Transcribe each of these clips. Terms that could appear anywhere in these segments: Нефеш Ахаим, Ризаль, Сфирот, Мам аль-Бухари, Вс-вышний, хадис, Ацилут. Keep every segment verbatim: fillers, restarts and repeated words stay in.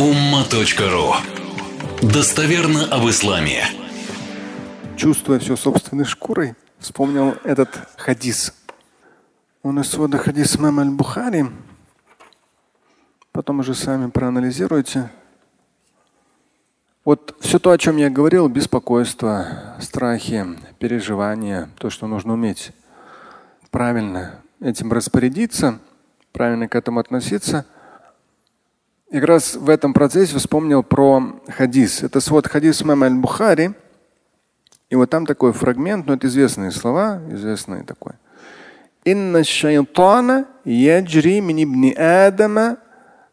умма точка ру. Достоверно об исламе. Чувствуя все собственной шкурой, вспомнил этот хадис. У нас вот хадис Мам аль-Бухари. Потом уже сами проанализируйте. Вот все то, о чем я говорил, беспокойство, страхи, переживания, то, что нужно уметь правильно этим распорядиться, правильно к этому относиться. И как раз в этом процессе вспомнил про хадис. Это свод хадис Мам аль-Бухари. И вот там такой фрагмент, но ну, это известные слова, известные такое. Инна шайтана яджри мин ибни адама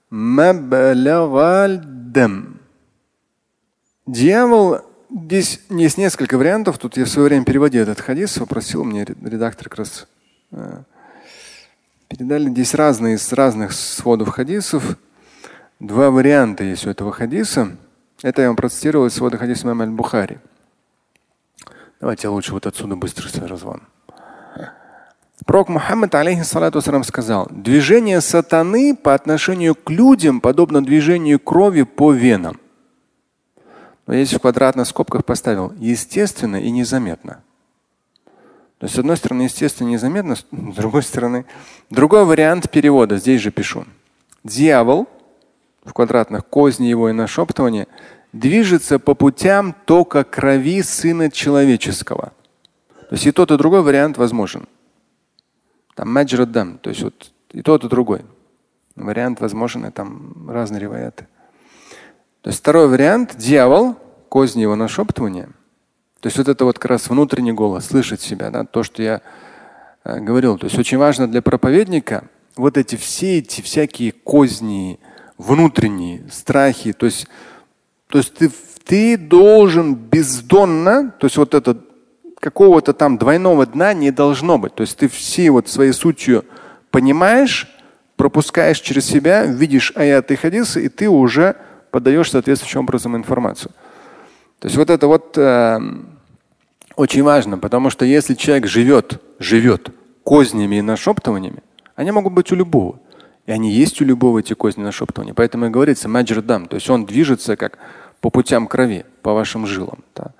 маблагал дам. Дьявол, здесь есть несколько вариантов. Тут я в свое время переводил этот хадис, попросил мне редактор как раз э, передали. Здесь разные из разных сводов хадисов. Два варианта есть у этого хадиса. Это я вам процитировал из свода хадиса Мам аль-Бухари. Давайте я лучше вот отсюда быстро сразу вам. Пророк Мухаммад алейхиссалату вассалям сказал: движение сатаны по отношению к людям подобно движению крови по венам. Но я здесь в квадратных скобках поставил естественно и незаметно. То есть, с одной стороны, естественно и незаметно, с другой стороны, другой вариант перевода. Здесь же пишу. Дьявол, в квадратных, козни его и нашептывание, движется по путям тока крови Сына Человеческого. То есть и тот, и другой вариант возможен. Там маджраддам, то есть вот и тот, и другой. Вариант возможен, и там разные реваяты. То есть второй вариант – дьявол, козни его нашептывания. То есть вот это вот как раз внутренний голос, слышать себя, да, то, что я э, говорил. То есть очень важно для проповедника вот эти все эти всякие козни, внутренние страхи, то есть То есть ты, ты должен бездонно, то есть вот это какого-то там двойного дна не должно быть. То есть ты все вот своей сутью понимаешь, пропускаешь через себя, видишь аяты и хадисы, и ты уже подаешь соответствующим образом информацию. То есть вот это вот э, очень важно, потому что если человек живет, живет кознями и нашептываниями, они могут быть у любого. И они есть у любого, эти козни нашептывания. Поэтому и говорится маджраддам, то есть он движется как по путям крови, по вашим жилам. Да.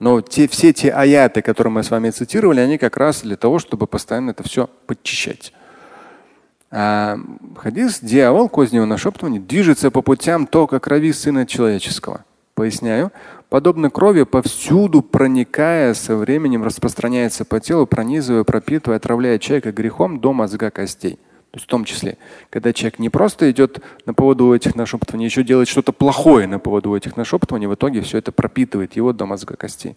Но те, все те аяты, которые мы с вами цитировали, они как раз для того, чтобы постоянно это все подчищать. А хадис: дьявол, козни его нашептывания, движется по путям тока крови Сына Человеческого. Поясняю. Подобно крови, повсюду проникая, со временем распространяется по телу, пронизывая, пропитывая, отравляя человека грехом до мозга костей. То есть в том числе, когда человек не просто идет на поводу этих нашептываний, еще делает что-то плохое на поводу этих нашептываний, в итоге все это пропитывает его до мозга костей.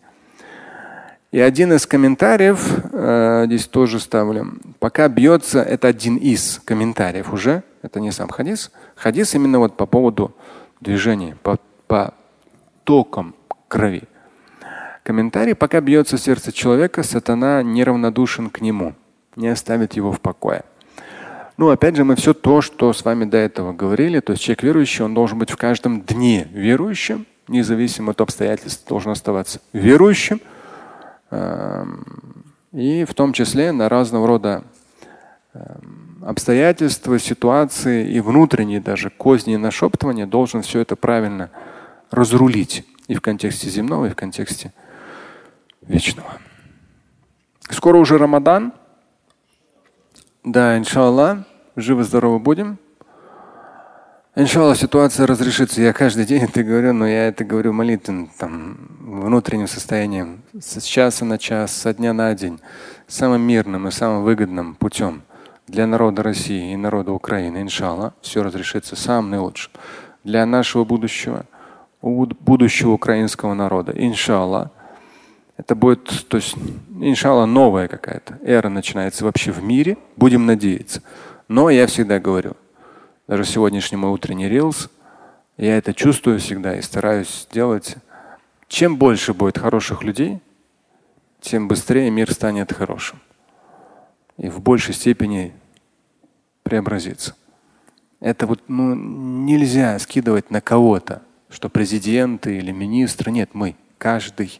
И один из комментариев, э, здесь тоже ставлю, пока бьется, это один из комментариев уже, это не сам хадис. Хадис именно вот по поводу движения, по, по токам крови. Комментарий: пока бьется сердце человека, сатана неравнодушен к нему, не оставит его в покое. Ну, опять же, мы все то, что с вами до этого говорили. То есть человек верующий, он должен быть в каждом дне верующим, независимо от обстоятельств, должен оставаться верующим. И в том числе на разного рода обстоятельства, ситуации и внутренние даже козни и нашептывания должен все это правильно разрулить. И в контексте земного, и в контексте вечного. Скоро уже Рамадан. Да, иншаллах, живы-здоровы будем. Иншаллах, ситуация разрешится. Я каждый день это говорю, но я это говорю молитвенно, там, внутренним состоянием, с часа на час, со дня на день, самым мирным и самым выгодным путем для народа России и народа Украины. Иншаллах, все разрешится самым наилучшим для нашего будущего, будущего украинского народа. Иншаллах. Это будет, то есть, иншалла, новая какая-то эра начинается вообще в мире. Будем надеяться. Но я всегда говорю, даже сегодняшний мой утренний рилс, я это чувствую всегда и стараюсь делать. Чем больше будет хороших людей, тем быстрее мир станет хорошим. И в большей степени преобразится. Это вот, ну, нельзя скидывать на кого-то, что президенты или министры. Нет, мы, каждый.